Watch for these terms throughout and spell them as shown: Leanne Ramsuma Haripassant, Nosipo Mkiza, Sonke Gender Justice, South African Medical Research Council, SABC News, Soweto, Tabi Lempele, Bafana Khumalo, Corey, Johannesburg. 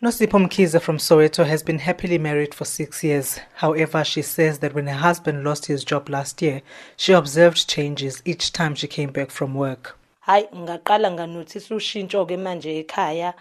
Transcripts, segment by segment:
Nosipo Mkiza from Soweto has been happily married for 6 years. However, she says that when her husband lost his job last year, she observed changes each time she came back from work. Ngaqala nganothisa ushintsho ke manje ekhaya.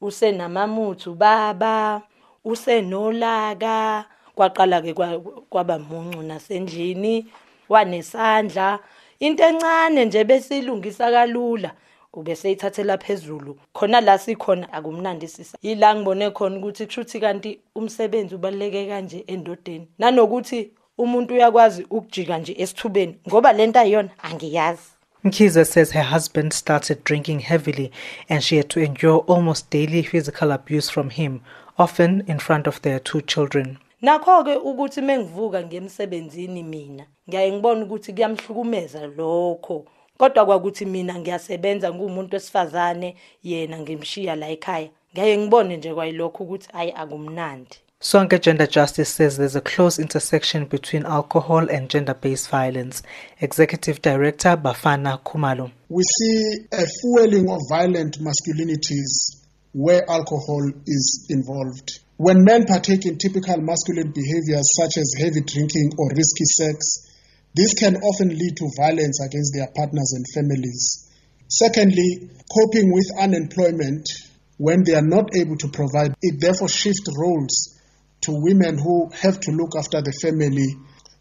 Use namamuthu baba, use nolaka, kwaqala ke kwaba muncu nasendlini, wanesandla. Into encane nje besilungisa kalula. Ubese ithathela phezulu khona la sikhona akumnandisisa yila ngibone khona ukuthi kushuthi kanti umsebenzi ubaleke kanje endodeni nanokuthi umuntu uyakwazi ukujika nje esithubeni ngoba lento ayona angiyazi. Mkiza says her husband started drinking heavily and she had to endure almost daily physical abuse from him, often in front of their 2 children. Nakho ke ukuthi mengivuka ngemsebenzini mina ngiyaye ngibona ukuthi kuyamhlukumeza lokho. Kodwa kwakuthi mina ngiyasebenza ngumuntu wesifazane yena ngimshiya la ekhaya ngaye ngibone nje kwayilokho ukuthi ayi akumnandi. Sonke Gender Justice says there's a close intersection between alcohol and gender-based violence. Executive Director Bafana Khumalo. We see a fueling of violent masculinities where alcohol is involved. When men partake in typical masculine behaviors such as heavy drinking or risky sex, this can often lead to violence against their partners and families. Secondly, coping with unemployment when they are not able to provide, it therefore shifts roles to women who have to look after the family.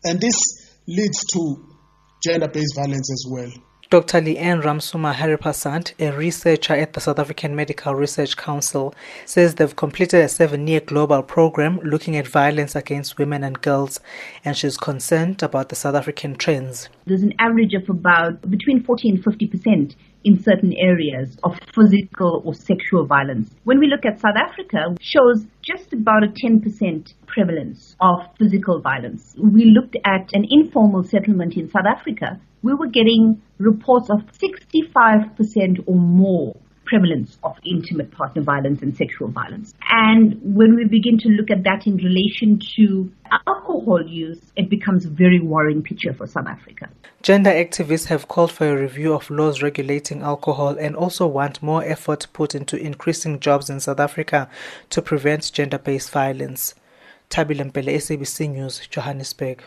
And this leads to gender-based violence as well. Dr. Leanne Ramsuma Haripassant, a researcher at the South African Medical Research Council, says they've completed a 7-year global program looking at violence against women and girls, and she's concerned about the South African trends. There's an average of about between 40 and 50% in certain areas of physical or sexual violence. When we look at South Africa, it shows just about a 10% prevalence of physical violence. We looked at an informal settlement in South Africa. We were getting reports of 65% or more prevalence of intimate partner violence and sexual violence. And when we begin to look at that in relation to alcohol use, it becomes a very worrying picture for South Africa. Gender activists have called for a review of laws regulating alcohol and also want more effort put into increasing jobs in South Africa to prevent gender-based violence. Tabi Lempele, SABC News, Johannesburg.